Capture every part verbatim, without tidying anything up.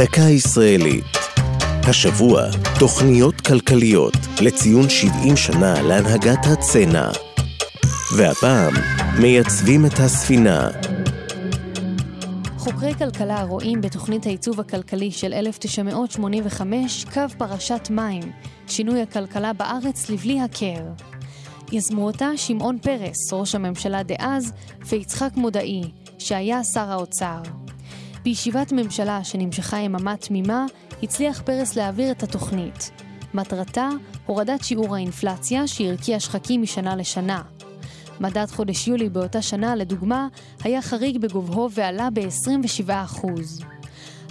דקה ישראלית. השבוע, תוכניות כלכליות לציון שבעים שנה להנהגת הצנע. והפעם, מייצבים את הספינה. חוקרי כלכלה רואים בתוכנית העיצוב הכלכלי של אלף תשע מאות שמונים וחמש קו פרשת מים, שינוי הכלכלה בארץ לבלי הכר. יזמו אותה שמעון פרס, ראש הממשלה דאז, ויצחק מודעי, שהיה שר האוצר. בישיבת ממשלה שנמשכה יממה תמימה, הצליח פרס להעביר את התוכנית. מטרתה, הורדת שיעור האינפלציה שהרקיע שחקים משנה לשנה. מדד חודש יולי באותה שנה, לדוגמה, היה חריג בגובהו ועלה ב-עשרים ושבעה אחוז.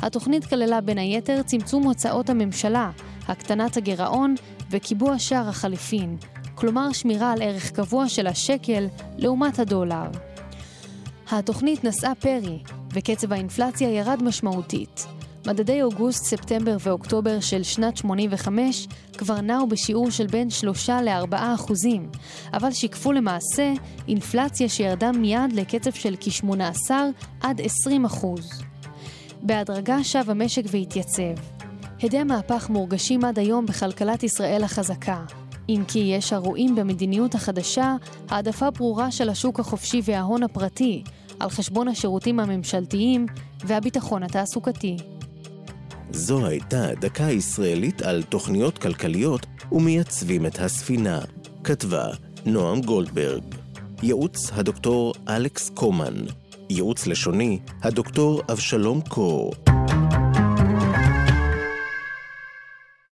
התוכנית כללה בין היתר צמצום הוצאות הממשלה, הקטנת הגרעון וקיבוע שער החליפין, כלומר שמירה על ערך קבוע של השקל לעומת הדולר. התוכנית נשאה פרי, וקצב האינפלציה ירד משמעותית. מדדי אוגוסט, ספטמבר ואוקטובר של שנת שמונים וחמש כבר נעו בשיעור של בין שלושה לארבעה אחוזים, אבל שיקפו למעשה אינפלציה שירדה מיד לקצב של כ-שמונה עשר עד עשרים אחוז. בהדרגה שב המשק והתייצב. הדי מהפך מורגשים עד היום בכלכלת ישראל החזקה, אם כי יש הרואים במדיניות החדשה העדפה ברורה של השוק החופשי וההון הפרטי, על חשבון השירותים הממשלתיים והביטחון התעסוקתי. זו הייתה דקה ישראלית על תוכניות כלכליות ומייצבים את הספינה. כתבה נועם גולדברג. ייעוץ הדוקטור אלכס קומן. ייעוץ לשוני הדוקטור אבשלום קור.